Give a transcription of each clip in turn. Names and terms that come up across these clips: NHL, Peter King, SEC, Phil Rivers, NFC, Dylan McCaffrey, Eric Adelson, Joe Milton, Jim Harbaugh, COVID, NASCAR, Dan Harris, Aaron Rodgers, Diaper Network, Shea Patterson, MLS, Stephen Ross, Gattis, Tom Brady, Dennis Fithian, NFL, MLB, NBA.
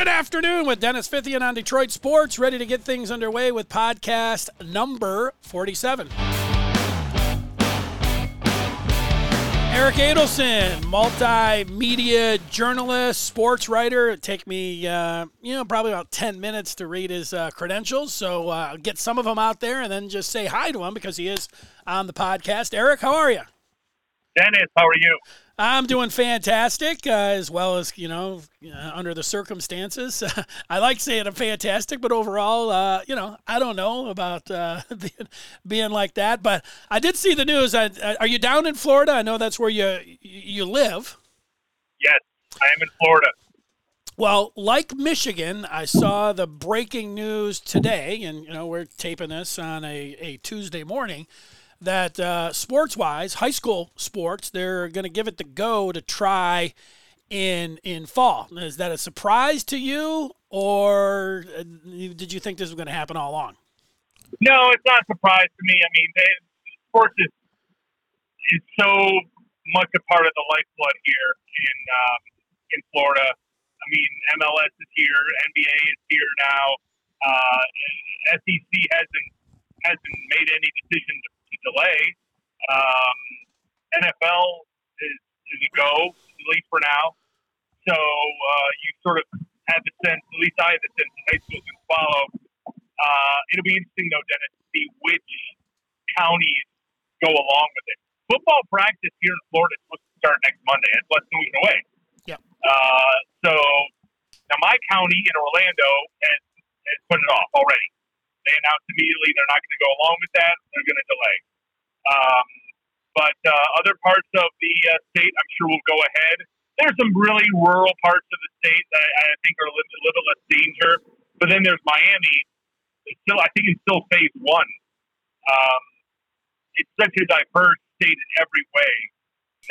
Good afternoon with Dennis Fithian on Detroit Sports, ready to get things underway with podcast number 47. Eric Adelson, multimedia journalist, sports writer. It'd take me, probably about 10 minutes to read his credentials. So I'll get some of them out there and then just say hi to him because he is on the podcast. Eric, how are you? Dennis, how are you? I'm doing fantastic, as well as, under the circumstances. I like saying I'm fantastic, but overall, I don't know about being like that. But I did see the news. Are you down in Florida? I know that's where you live. Yes, I am in Florida. Well, like Michigan, I saw the breaking news today, and, we're taping this on a Tuesday morning, that sports-wise, high school sports, they're going to give it the go to try in fall. Is that a surprise to you, or did you think this was going to happen all along? No, it's not a surprise to me. I mean, sports is so much a part of the lifeblood here in Florida. I mean, MLS is here, NBA is here now. SEC hasn't made any decision to delay. NFL is a go, at least for now. So you sort of have the sense, at least I have the sense, that high school can follow. It'll be interesting, though, Dennis, to see which counties go along with it. Football practice here in Florida is supposed to start next Monday. It's less than a week away. Yep. So now my county in Orlando has put it off already. They announced immediately they're not going to go along with that. They're going to delay. But other parts of the state, I'm sure, will go ahead. There's some really rural parts of the state that I think are a little less danger. But then there's Miami. It's still phase one. It's such a diverse state in every way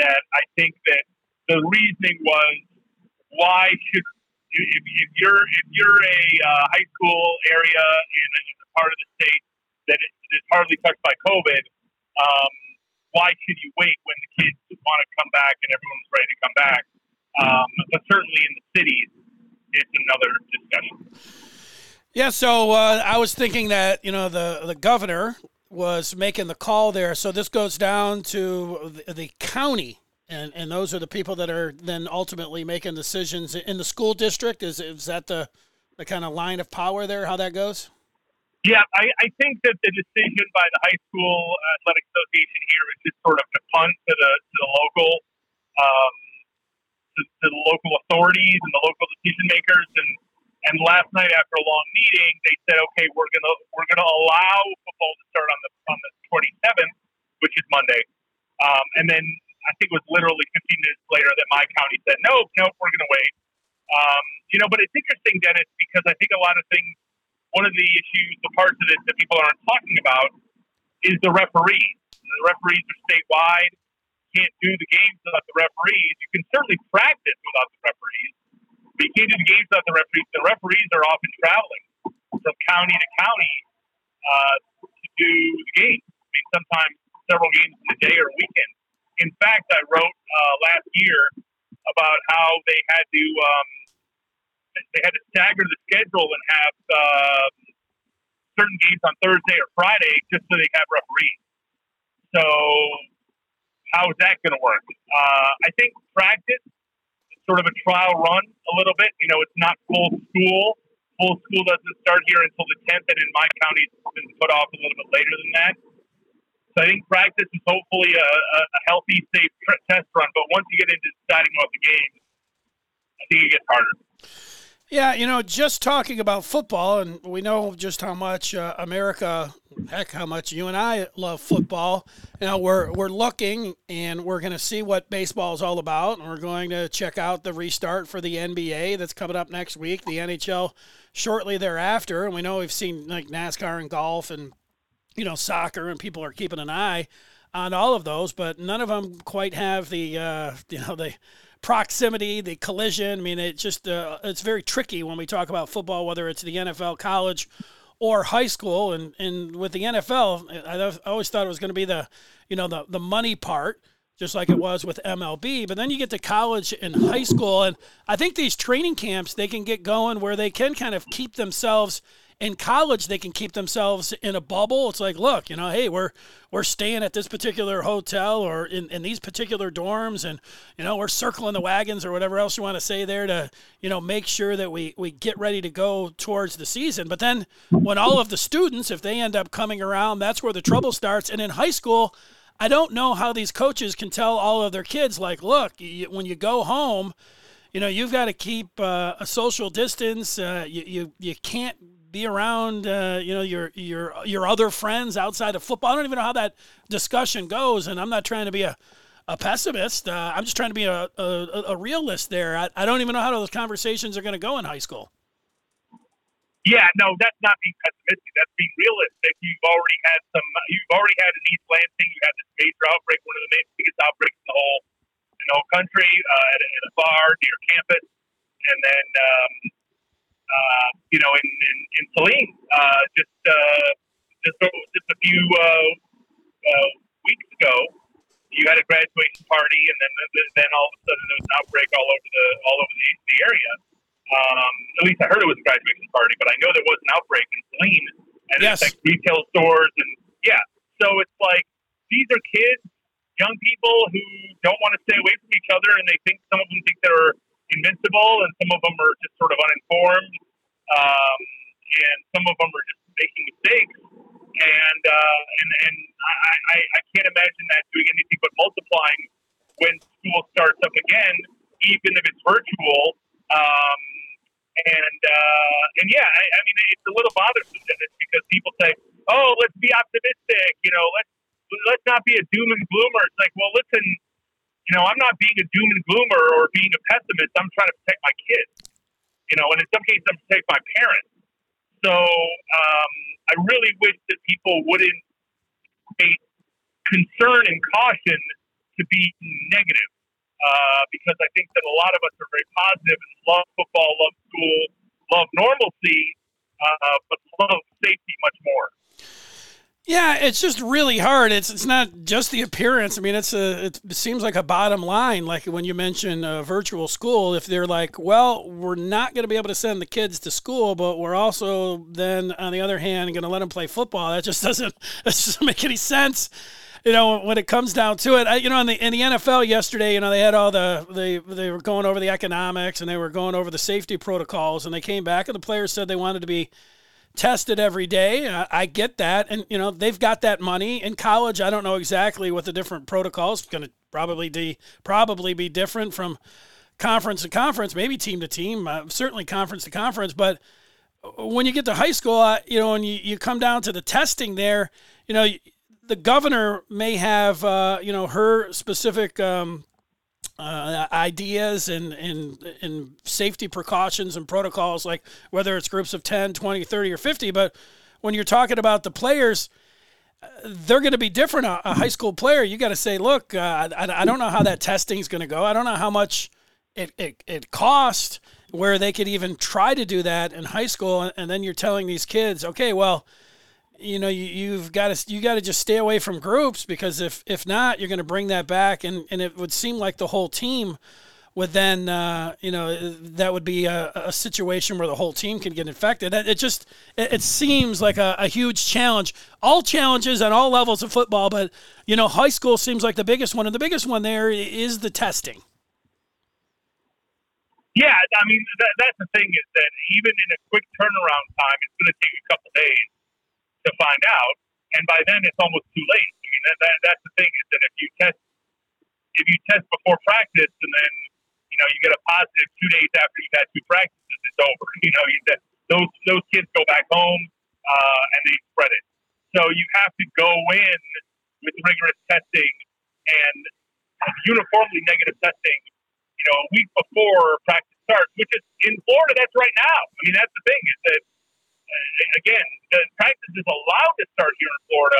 that I think that the reasoning was, why should if you're a high school area in a part of the state that is hardly touched by COVID, why should you wait when the kids want to come back and everyone's ready to come back? But certainly in the cities, it's another discussion. Yeah, so I was thinking that, the governor was making the call there. So this goes down to the county. And those are the people that are then ultimately making decisions in the school district. Is that the kind of line of power there, how that goes? Yeah, I think that the decision by the high school athletic association here is just sort of to punt to the local to the local authorities and the local decision makers. And last night after a long meeting, they said, okay, we're gonna allow football to start on the 27th, which is Monday, and then. I think it was literally 15 minutes later that my county said, nope, we're going to wait. But it's interesting, Dennis, because I think a lot of things, one of the issues, the parts of this that people aren't talking about is the referees. The referees are statewide. You can't do the games without the referees. You can certainly practice without the referees, but you can't do the games without the referees. The referees are often traveling from county to county to do the games. I mean, sometimes several games in a day or a weekend. In fact, I wrote last year about how they had to stagger the schedule and have certain games on Thursday or Friday just so they have referees. So how is that going to work? I think practice is sort of a trial run a little bit. It's not full school. Full school doesn't start here until the 10th, and in my county, it's been put off a little bit later than that. So I think practice is hopefully a healthy, safe test run. But once you get into deciding about the game, I think it gets harder. Yeah, just talking about football, and we know just how much America, heck, how much you and I love football. We're looking, and we're going to see what baseball is all about, and we're going to check out the restart for the NBA that's coming up next week, the NHL shortly thereafter. And we know we've seen like NASCAR and golf and soccer, and people are keeping an eye on all of those, but none of them quite have the, the proximity, the collision. I mean, it just, it's very tricky when we talk about football, whether it's the NFL, college, or high school. And with the NFL, I always thought it was going to be the money part. just like it was with MLB. But then you get to college and high school, and I think these training camps, they can get going where they can kind of keep themselves in college. They can keep themselves in a bubble. It's like, look, you know, hey, we're staying at this particular hotel or in these particular dorms, and, you know, we're circling the wagons or whatever else you want to say there to, you know, make sure that we get ready to go towards the season. But then when all of the students, if they end up coming around, that's where the trouble starts. And in high school, I don't know how these coaches can tell all of their kids, like, look, when you go home, you know, you've got to keep a social distance. You can't be around, you know, your other friends outside of football. I don't even know how that discussion goes, and I'm not trying to be a pessimist. I'm just trying to be a realist there. I don't even know how those conversations are going to go in high school. Yeah, no, that's not being pessimistic. That's being realistic. You've already had in East Lansing, you had this major outbreak, one of the biggest outbreaks in the whole country, at a bar near campus, and then. You know, in Saline, just a few weeks ago, you had a graduation party, and then all of a sudden there was an outbreak all over the area. At least I heard it was a graduation party, but I know there was an outbreak in Saline, and yes. It's like retail stores, and yeah. So it's like these are kids, young people who don't want to stay away from each other, and they think some of them think they're invincible, and some of them are just sort of uninformed, and some of them are just making mistakes, and I can't imagine that doing anything but multiplying when school starts up again, even if it's virtual, and yeah, I mean, it's a little bothersome, Dennis, because people say, oh, let's be optimistic, you know, let's not be a doom and gloomer. It's like, well, listen, you know, I'm not being a doom and gloomer or being a pessimist. I'm trying to protect my kids, you know, and in some cases I'm protecting my parents. So I really wish that people wouldn't take concern and caution to be negative, because I think that a lot of us are very positive and love football, love school, love normalcy, but love safety much more. Yeah, it's just really hard. It's not just the appearance. I mean, it seems like a bottom line. Like when you mention virtual school, if they're like, well, we're not going to be able to send the kids to school, but we're also then, on the other hand, going to let them play football. That just doesn't make any sense. You know, when it comes down to it, you know, in the NFL yesterday, you know, they had all they were going over the economics and they were going over the safety protocols, and they came back and the players said they wanted to be tested every day. I get that. And, you know, they've got that money. In college, I don't know exactly what the different protocols going to probably be different from conference to conference, maybe team to team, certainly conference to conference. But when you get to high school, you know, and you come down to the testing there, you know, the governor may have, you know, her specific ideas and safety precautions and protocols, like whether it's groups of 10, 20, 30, or 50. But when you're talking about the players, they're going to be different. A high school player, you got to say, look, I don't know how that testing is going to go. I don't know how much it cost where they could even try to do that in high school. And then you're telling these kids, okay, well, you know, you've got to just stay away from groups, because if not, you're going to bring that back, and it would seem like the whole team would then, you know, that would be a situation where the whole team can get infected. It seems like a huge challenge. All challenges at all levels of football, but you know, high school seems like the biggest one, and the biggest one there is the testing. Yeah, I mean that's the thing, is that even in a quick turnaround time, it's going to take a couple of days to find out, and by then it's almost too late. I mean, that's the thing, is that if you test before practice, and then, you know, you get a positive 2 days after you've had two practices, it's over. You know, those kids go back home and they spread it. So you have to go in with rigorous testing and uniformly negative testing, you know, a week before practice starts, which is in Florida, that's right now. I mean, that's the thing, is that. Again, the practice is allowed to start here in Florida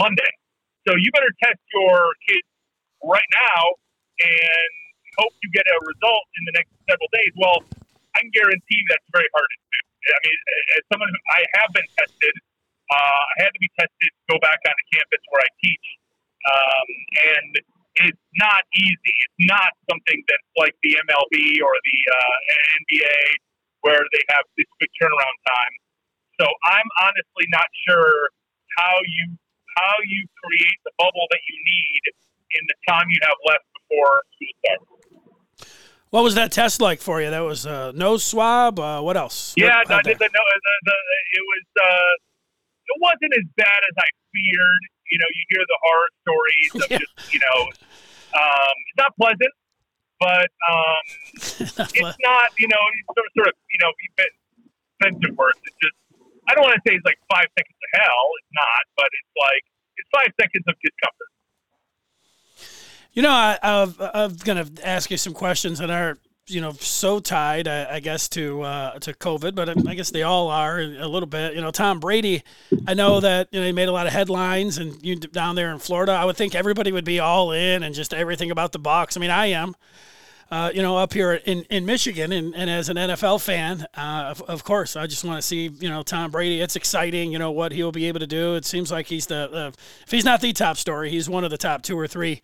Monday. So you better test your kids right now and hope you get a result in the next several days. Well, I can guarantee that's very hard to do. I mean, as someone who I have been tested, I had to be tested to go back onto campus where I teach. And it's not easy. It's not something that's like the MLB or the NBA where they have this quick turnaround time. So I'm honestly not sure how you create the bubble that you need in the time you have left before school starts. What was that test like for you? That was a nose swab. What else? Yeah, I did the nose. It wasn't as bad as I feared. You know, you hear the horror stories of just, you know, it's not pleasant, but it's not, you know, sort of, you know, offensive words. It's just, I don't want to say it's like 5 seconds of hell. It's not, but it's like, it's 5 seconds of discomfort. You know, I'm going to ask you some questions that are, you know, so tied, I guess, to COVID, but I guess they all are a little bit. You know, Tom Brady, I know that, you know, he made a lot of headlines, and you down there in Florida, I would think everybody would be all in and just everything about the Bucs. I mean, I am, you know, up here in Michigan, and as an NFL fan, of course, I just want to see, you know, Tom Brady. It's exciting, you know, what he'll be able to do. It seems like he's if he's not the top story, he's one of the top two or three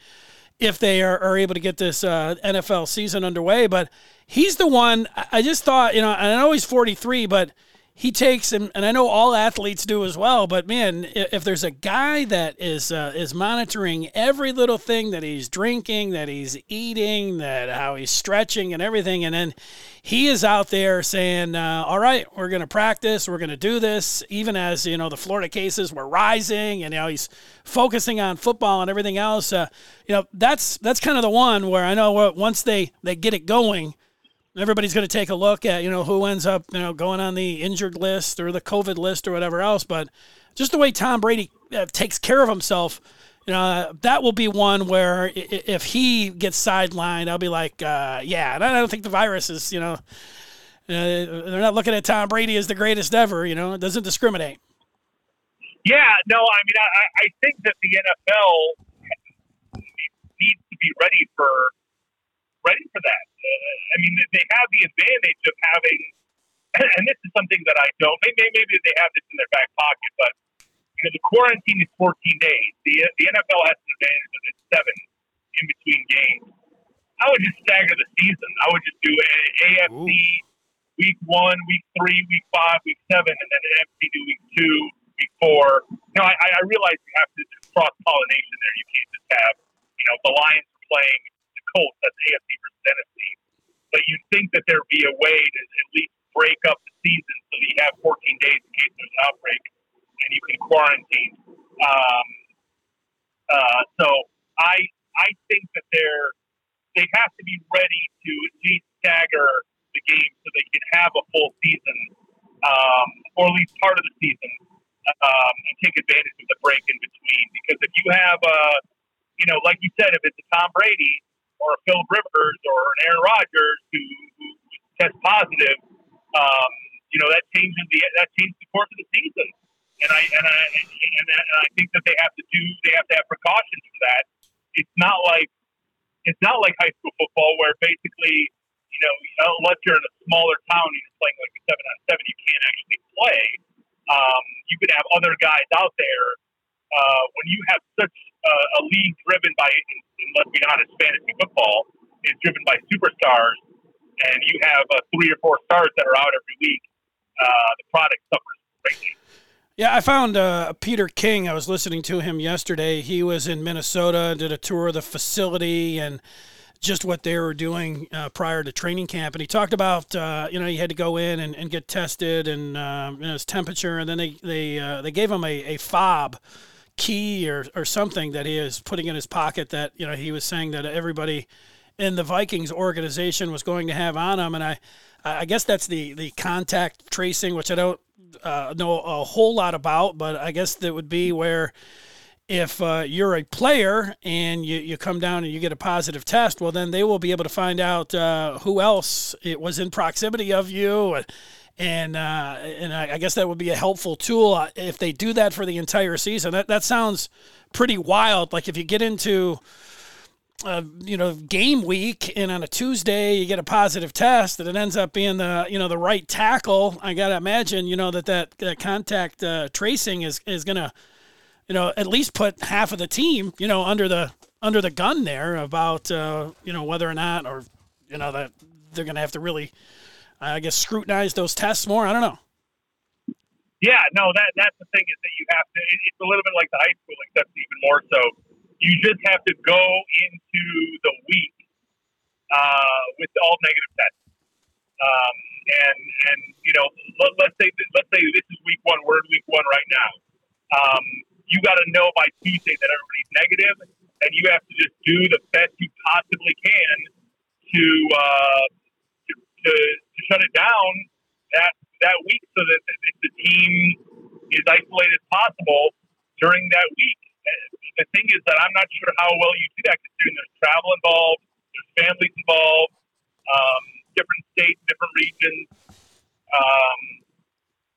if they are able to get this NFL season underway. But he's the one I just thought, you know, and I know he's 43, but he takes him, and I know all athletes do as well, but, man, if there's a guy that is monitoring every little thing that he's drinking, that he's eating, that how he's stretching and everything, and then he is out there saying, all right, we're going to practice, we're going to do this, even as, you know, the Florida cases were rising, and, you know, he's focusing on football and everything else. You know, that's kind of the one where I know once they get it going, everybody's going to take a look at, you know, who ends up, you know, going on the injured list or the COVID list or whatever else. But just the way Tom Brady takes care of himself, you know, that will be one where if he gets sidelined, I'll be like, yeah. And I don't think the virus is, you know, they're not looking at Tom Brady as the greatest ever. You know, it doesn't discriminate. Yeah, no, I mean, I think that the NFL needs to be ready for that. I mean, they have the advantage of having, and this is something that I don't, maybe they have this in their back pocket, but, you know, the quarantine is 14 days. The NFL has an advantage of it's 7 in between games. I would just stagger the season. I would just do AFC week 1, week 3, week 5, week 7, and then NFC do week 2, week 4. You know, I realize you have to cross-pollination there. You can't just have, you know, the Lions playing Colts, that's AFC versus NFC, but you'd think that there'd be a way to at least break up the season so that you have 14 days in case there's an outbreak and you can quarantine. So I think that they have to be ready to at least stagger the game so they can have a full season, or at least part of the season, and take advantage of the break in between. Because if you have you know, like you said, if it's a Tom Brady or a Phil Rivers or an Aaron Rodgers who tests positive, you know, that changes the course of the season. And I think that they have to have precautions for that. It's not like high school football where basically, you know, unless you're in a smaller town and you're playing like a 7-on-7, you can't actually play. You could have other guys out there. When you have such a league driven by, and let's be honest, fantasy football is driven by superstars, and you have 3 or 4 stars that are out every week, the product suffers greatly. Yeah, I found Peter King. I was listening to him yesterday. He was in Minnesota, did a tour of the facility and just what they were doing prior to training camp. And he talked about, you know, he had to go in and get tested and you know, his temperature, and then they gave him a fob key or something that he is putting in his pocket that, you know, he was saying that everybody in the Vikings organization was going to have on him. And I guess that's the contact tracing, which I don't know a whole lot about, but I guess that would be where if you're a player and you come down and you get a positive test, well, then they will be able to find out who else it was in proximity of you. And I guess that would be a helpful tool if they do that for the entire season. That sounds pretty wild. Like if you get into, you know, game week and on a Tuesday you get a positive test and it ends up being the, you know, the right tackle, I got to imagine, you know, that contact tracing is going to, you know, at least put half of the team, you know, under the under the gun there about whether or not, or that they're going to have to really, I guess, scrutinize those tests more. I don't know. Yeah, no, that's the thing is that you have to. It's a little bit like the high school, except even more so. You just have to go into the week with all negative tests. And let's say this is week one. We're in week one right now. You got to know by Tuesday that everybody's negative, and you have to just do the best you possibly can to shut it down that week, so that the team is isolated as possible during that week. The thing is that I'm not sure how well you do that, considering there's travel involved, there's families involved, different states, different regions.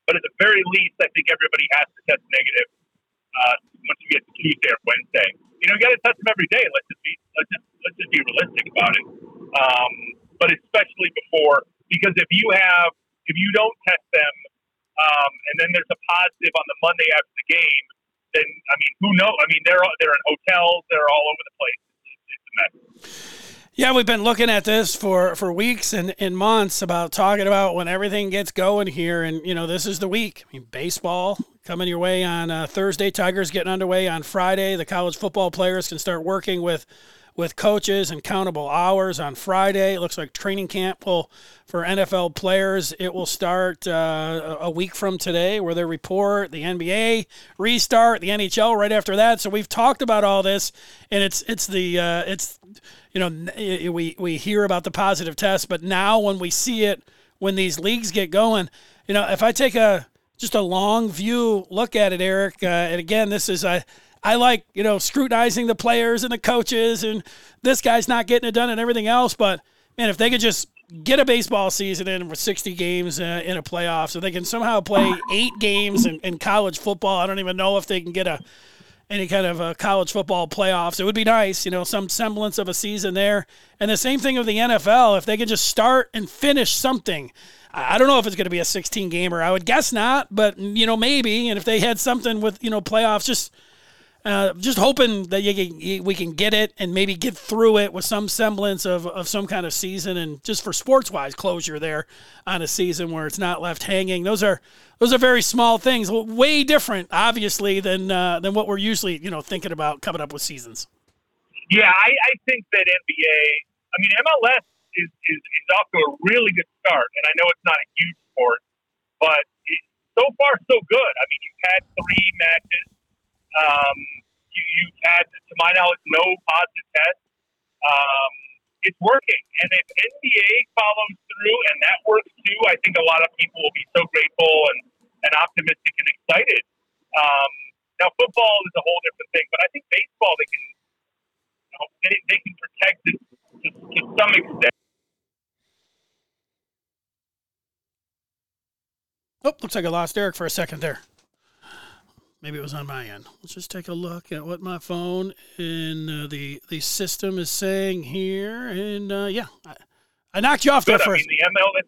But at the very least, I think everybody has to test negative once you get to Tuesday or Wednesday. You got to test them every day. Let's just be realistic about it. But especially before, because if you don't test them, and then there's a positive on the Monday after the game, then who knows? They're in hotels, they're all over the place. It's a mess. Yeah, we've been looking at this for weeks and months about talking about when everything gets going here, and this is the week. Baseball coming your way on Thursday. Tigers getting underway on Friday. The college football players can start working with coaches and countable hours on Friday. It looks like training camp for NFL players. It will start a week from today, where they report the NBA restart, the NHL right after that. So we've talked about all this, and it's. We hear about the positive test, but now when we see it, when these leagues get going, if I take a long view look at it, Eric, and again, this is I like, scrutinizing the players and the coaches and this guy's not getting it done and everything else, but, man, if they could just get a baseball season in with 60 games in a playoff, so they can somehow play 8 games in college football. I don't even know if they can get any kind of college football playoffs. It would be nice, some semblance of a season there. And the same thing with the NFL, if they could just start and finish something. I don't know if it's going to be a 16-gamer. I would guess not, but, maybe. And if they had something with, playoffs, just hoping that we can get it and maybe get through it with some semblance of some kind of season, and just for sports-wise closure there on a season where it's not left hanging. Those are very small things, way different, obviously, than what we're usually thinking about coming up with seasons. Yeah, I think that NBA, MLS is off to a really good start, and I know it's not a huge sport, but it's so far so good. You've had 3 matches. You've had, to my knowledge, no positive tests. It's working. And if NBA follows through and that works too, I think a lot of people will be so grateful and optimistic and excited. Now, football is a whole different thing, but I think baseball, they can protect it to some extent. Oh, looks like I lost Eric for a second there. Maybe it was on my end. Let's just take a look at what my phone and the system is saying here. And, I knocked you off there first. The MLS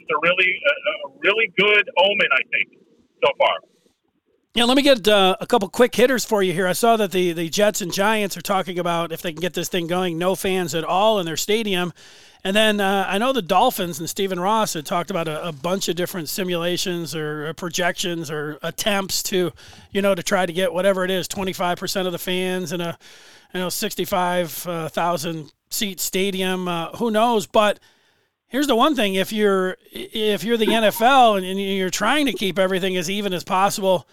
is a really good omen, I think, so far. Yeah, let me get a couple quick hitters for you here. I saw that the Jets and Giants are talking about if they can get this thing going, no fans at all in their stadium. And then I know the Dolphins and Stephen Ross had talked about a bunch of different simulations or projections or attempts to, to try to get whatever it is, 25% of the fans in a 65,000-seat stadium. Who knows? But here's the one thing: if you're the NFL and you're trying to keep everything as even as possible,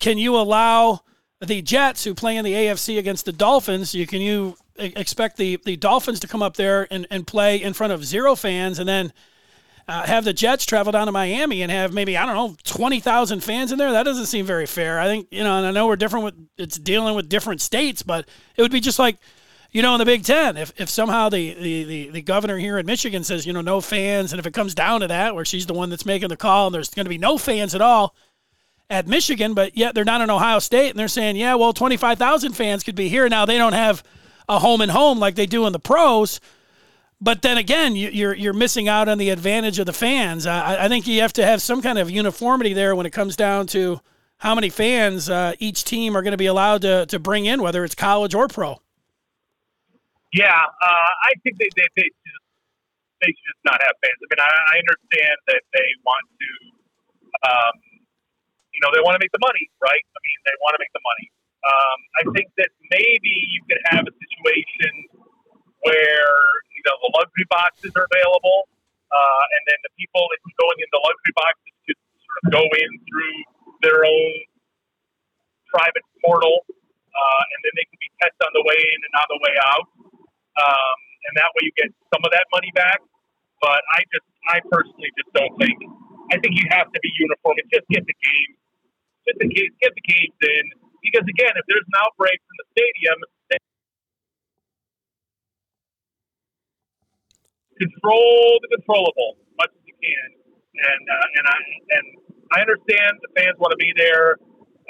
can you allow the Jets, who play in the AFC against the Dolphins, can you expect the Dolphins to come up there and play in front of 0 fans, and then have the Jets travel down to Miami and have maybe, 20,000 fans in there? That doesn't seem very fair. I think, and I know we're different it's dealing with different states, but it would be just like, in the Big Ten, if somehow the governor here in Michigan says, no fans, and if it comes down to that, where she's the one that's making the call and there's going to be no fans at all, at Michigan, but yet they're not in Ohio State, and they're saying, 25,000 fans could be here. Now, they don't have a home like they do in the pros, but then again, you're missing out on the advantage of the fans. I think you have to have some kind of uniformity there when it comes down to how many fans each team are going to be allowed to bring in, whether it's college or pro. Yeah, I think they should just not have fans. I mean, I understand that they want to, they want to make the money, right? I mean, they want to make the money. I think that maybe you could have a situation where, the luxury boxes are available, and then the people that are going in the luxury boxes could sort of go in through their own private portal, and then they can be tested on the way in and on the way out. And that way you get some of that money back. But I personally just don't think. I think you have to be uniform and just get the game. Get the games in. Because, again, if there's an outbreak in the stadium, then control the controllable as much as you can. And I understand the fans want to be there.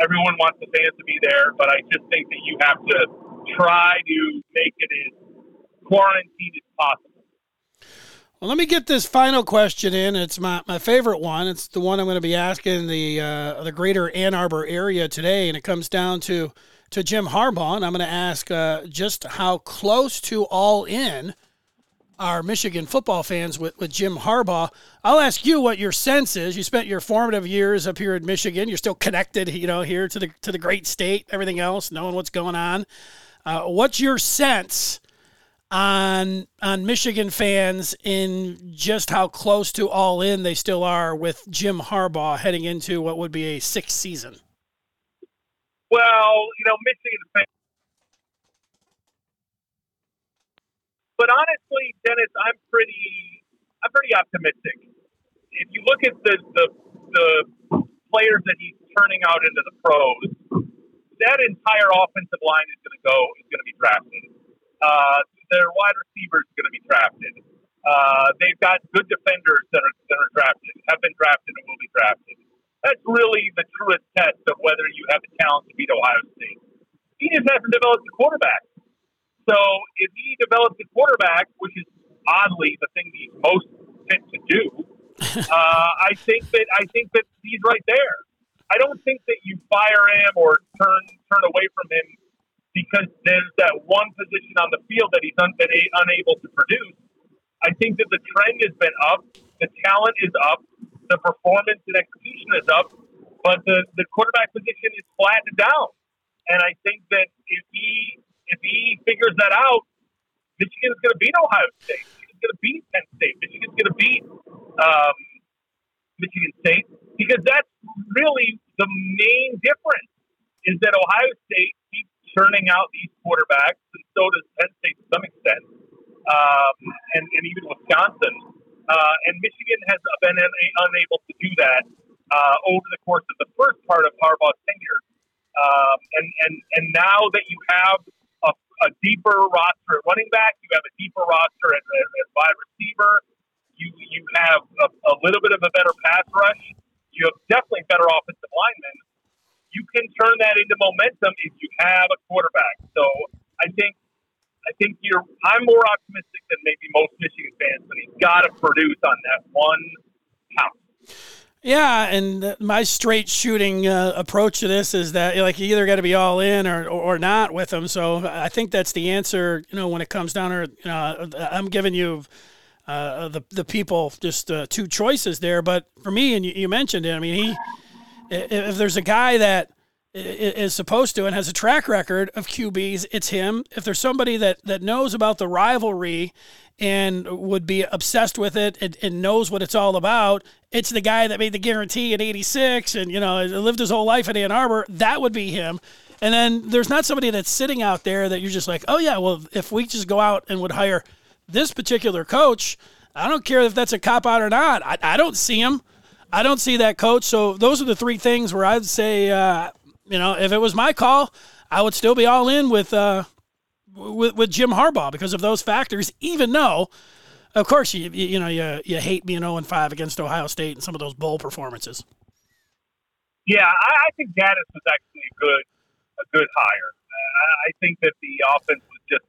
Everyone wants the fans to be there. But I just think that you have to try to make it as quarantined as possible. Well, let me get this final question in. It's my favorite one. It's the one I'm going to be asking the greater Ann Arbor area today, and it comes down to Jim Harbaugh. And I'm going to ask just how close to all in are Michigan football fans with Jim Harbaugh. I'll ask you what your sense is. You spent your formative years up here in Michigan. You're still connected, here to the great state, everything else, knowing what's going on. What's your sense on Michigan fans in just how close to all in they still are with Jim Harbaugh heading into what would be a sixth season? Well, Michigan fans. But honestly, Dennis, I'm pretty optimistic. If you look at the players that he's turning out into the pros, that entire offensive line is going to be drafted. Their wide receivers are going to be drafted. They've got good defenders that are drafted, have been drafted, and will be drafted. That's really the truest test of whether you have the talent to beat Ohio State. He just hasn't developed a quarterback. So if he develops a quarterback, which is oddly the thing he's most fit to do, I think that he's right there. I don't think that you fire him or turn away from him because there's that one position on the field that he's unable to produce. I think that the trend has been up, the talent is up, the performance and execution is up, but the quarterback position is flattened down. And I think that if he figures that out, Michigan's going to beat Ohio State. Michigan's going to beat Penn State. Michigan's going to beat Michigan State, because that's really the main difference, is that Ohio State keeps turning out these quarterbacks, and so does Penn State to some extent, and even Wisconsin. And Michigan has been unable to do that over the course of the first part of Harbaugh's tenure. And now that you have a deeper roster at running back, you have a deeper roster at wide receiver, you have a little bit of a better pass rush, you have definitely better offensive linemen. You can turn that into momentum if you have a quarterback. So I think I'm more optimistic than maybe most Michigan fans, but he's got to produce on that one count. Yeah, and my straight shooting approach to this is that you either got to be all in or not with them. So I think that's the answer. When it comes down to I'm giving you the people just two choices there. But for me, and you mentioned it. I mean, if there's a guy that is supposed to and has a track record of QBs, it's him. If there's somebody that knows about the rivalry and would be obsessed with it and knows what it's all about, it's the guy that made the guarantee in 86 and, lived his whole life in Ann Arbor. That would be him. And then there's not somebody that's sitting out there that you're just like, oh, yeah, well, if we just go out and would hire this particular coach, I don't care if that's a cop-out or not. I don't see him. I don't see that coach. So those are the three things where I'd say, if it was my call, I would still be all in with Jim Harbaugh because of those factors, even though, of course, you hate being 0-5 against Ohio State and some of those bowl performances. Yeah, I think Gattis was actually a good hire. I think that the offense was just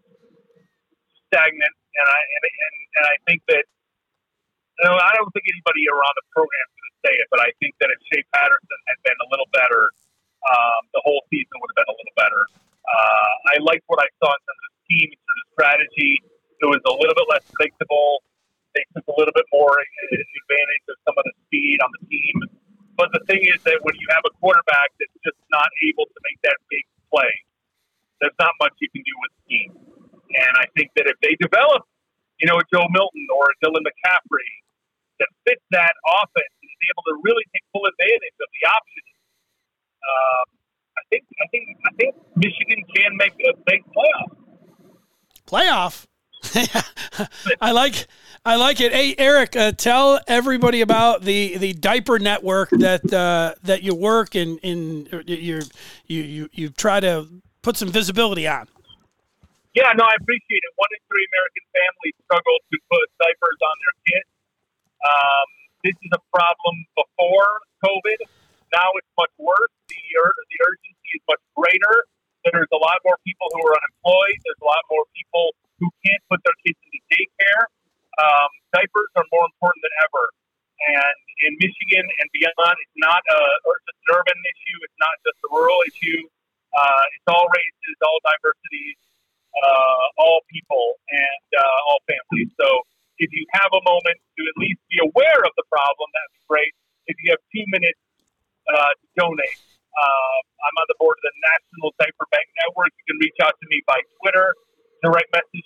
stagnant, and I think that I don't think anybody around the program is going to say it, but I think that if Shea Patterson had been a little better, the whole season would have been a little better. I liked what I saw in terms of team, so the strategy, it was a little bit less predictable. They took a little bit more advantage of some of the speed on the team. But the thing is that when you have a quarterback that's just not able to make that big play, there's not much you can do with the team. And I think that if they develop, you know, a Joe Milton or a Dylan McCaffrey that fits that offense and is able to really take full advantage of the options, I think Michigan can make a big playoff. Playoff? I like it. Hey, Eric, tell everybody about the Diaper Network that you work in you try to put some visibility on. Yeah, no, I appreciate it. 1 in 3 American families struggle to put diapers on their kids. This is a problem before COVID. Now it's much worse. The urgency is much greater. There's a lot more people who are unemployed. There's a lot more people who can't put their kids into daycare. Diapers are more important than ever. And in Michigan and beyond, it's not just an urban issue. It's not just a rural issue. It's all races, all diversities, all people, and all families. So if you have a moment to at least be aware of the problem, that's great. If you have 2 minutes to donate, I'm on the board of the National Diaper Bank Network. You can reach out to me by Twitter, direct message,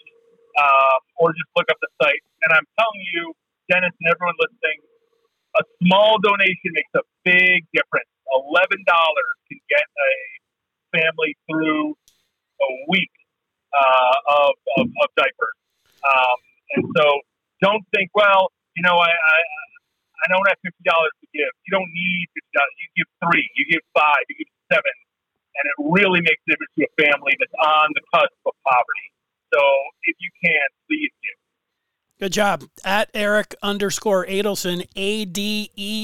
or just look up the site. And I'm telling you, Dennis and everyone listening, a small donation makes a big difference. $11 can get a family through a week of diapers. And so don't think, well, you know, I don't have $50 to give. You don't need $50. You give 3, you give 5, you give 7. And it really makes a difference to a family that's on the cusp of poverty. So if you can, please do. Good job. At @Eric_Adelson,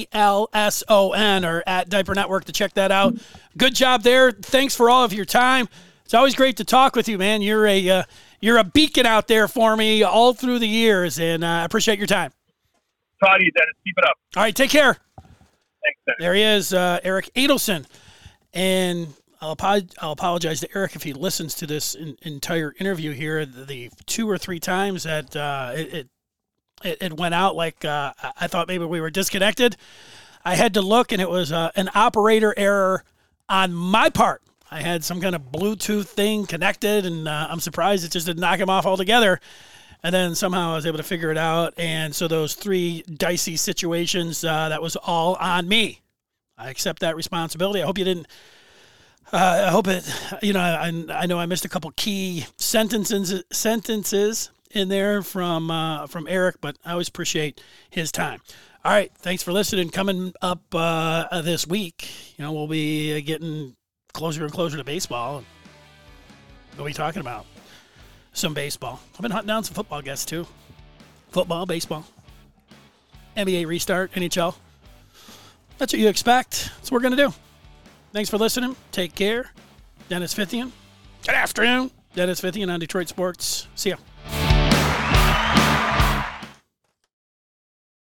ADELSON, or at Diaper Network to check that out. Good job there. Thanks for all of your time. It's always great to talk with you, man. You're a beacon out there for me all through the years, and I appreciate your time. Proud of you, Dennis. Keep it up. All right, take care. Thanks, Dennis. There he is, Eric Adelson. And I'll apologize to Eric if he listens to this entire interview here. The 2 or 3 times that it went out, like I thought maybe we were disconnected. I had to look, and it was an operator error on my part. I had some kind of Bluetooth thing connected, and I'm surprised it just didn't knock him off altogether. And then somehow I was able to figure it out. And so those 3 dicey situations, that was all on me. I accept that responsibility. I hope you didn't. I hope it, you know, I know I missed a couple key sentences in there from Eric, but I always appreciate his time. All right, thanks for listening. Coming up this week, you know, we'll be getting closer and closer to baseball. We'll be talking about some baseball. I've been hunting down some football guests too. Football, baseball, NBA restart, NHL. That's what you expect. That's what we're going to do. Thanks for listening. Take care. Dennis Fithian. Good afternoon. Dennis Fithian on Detroit Sports. See ya.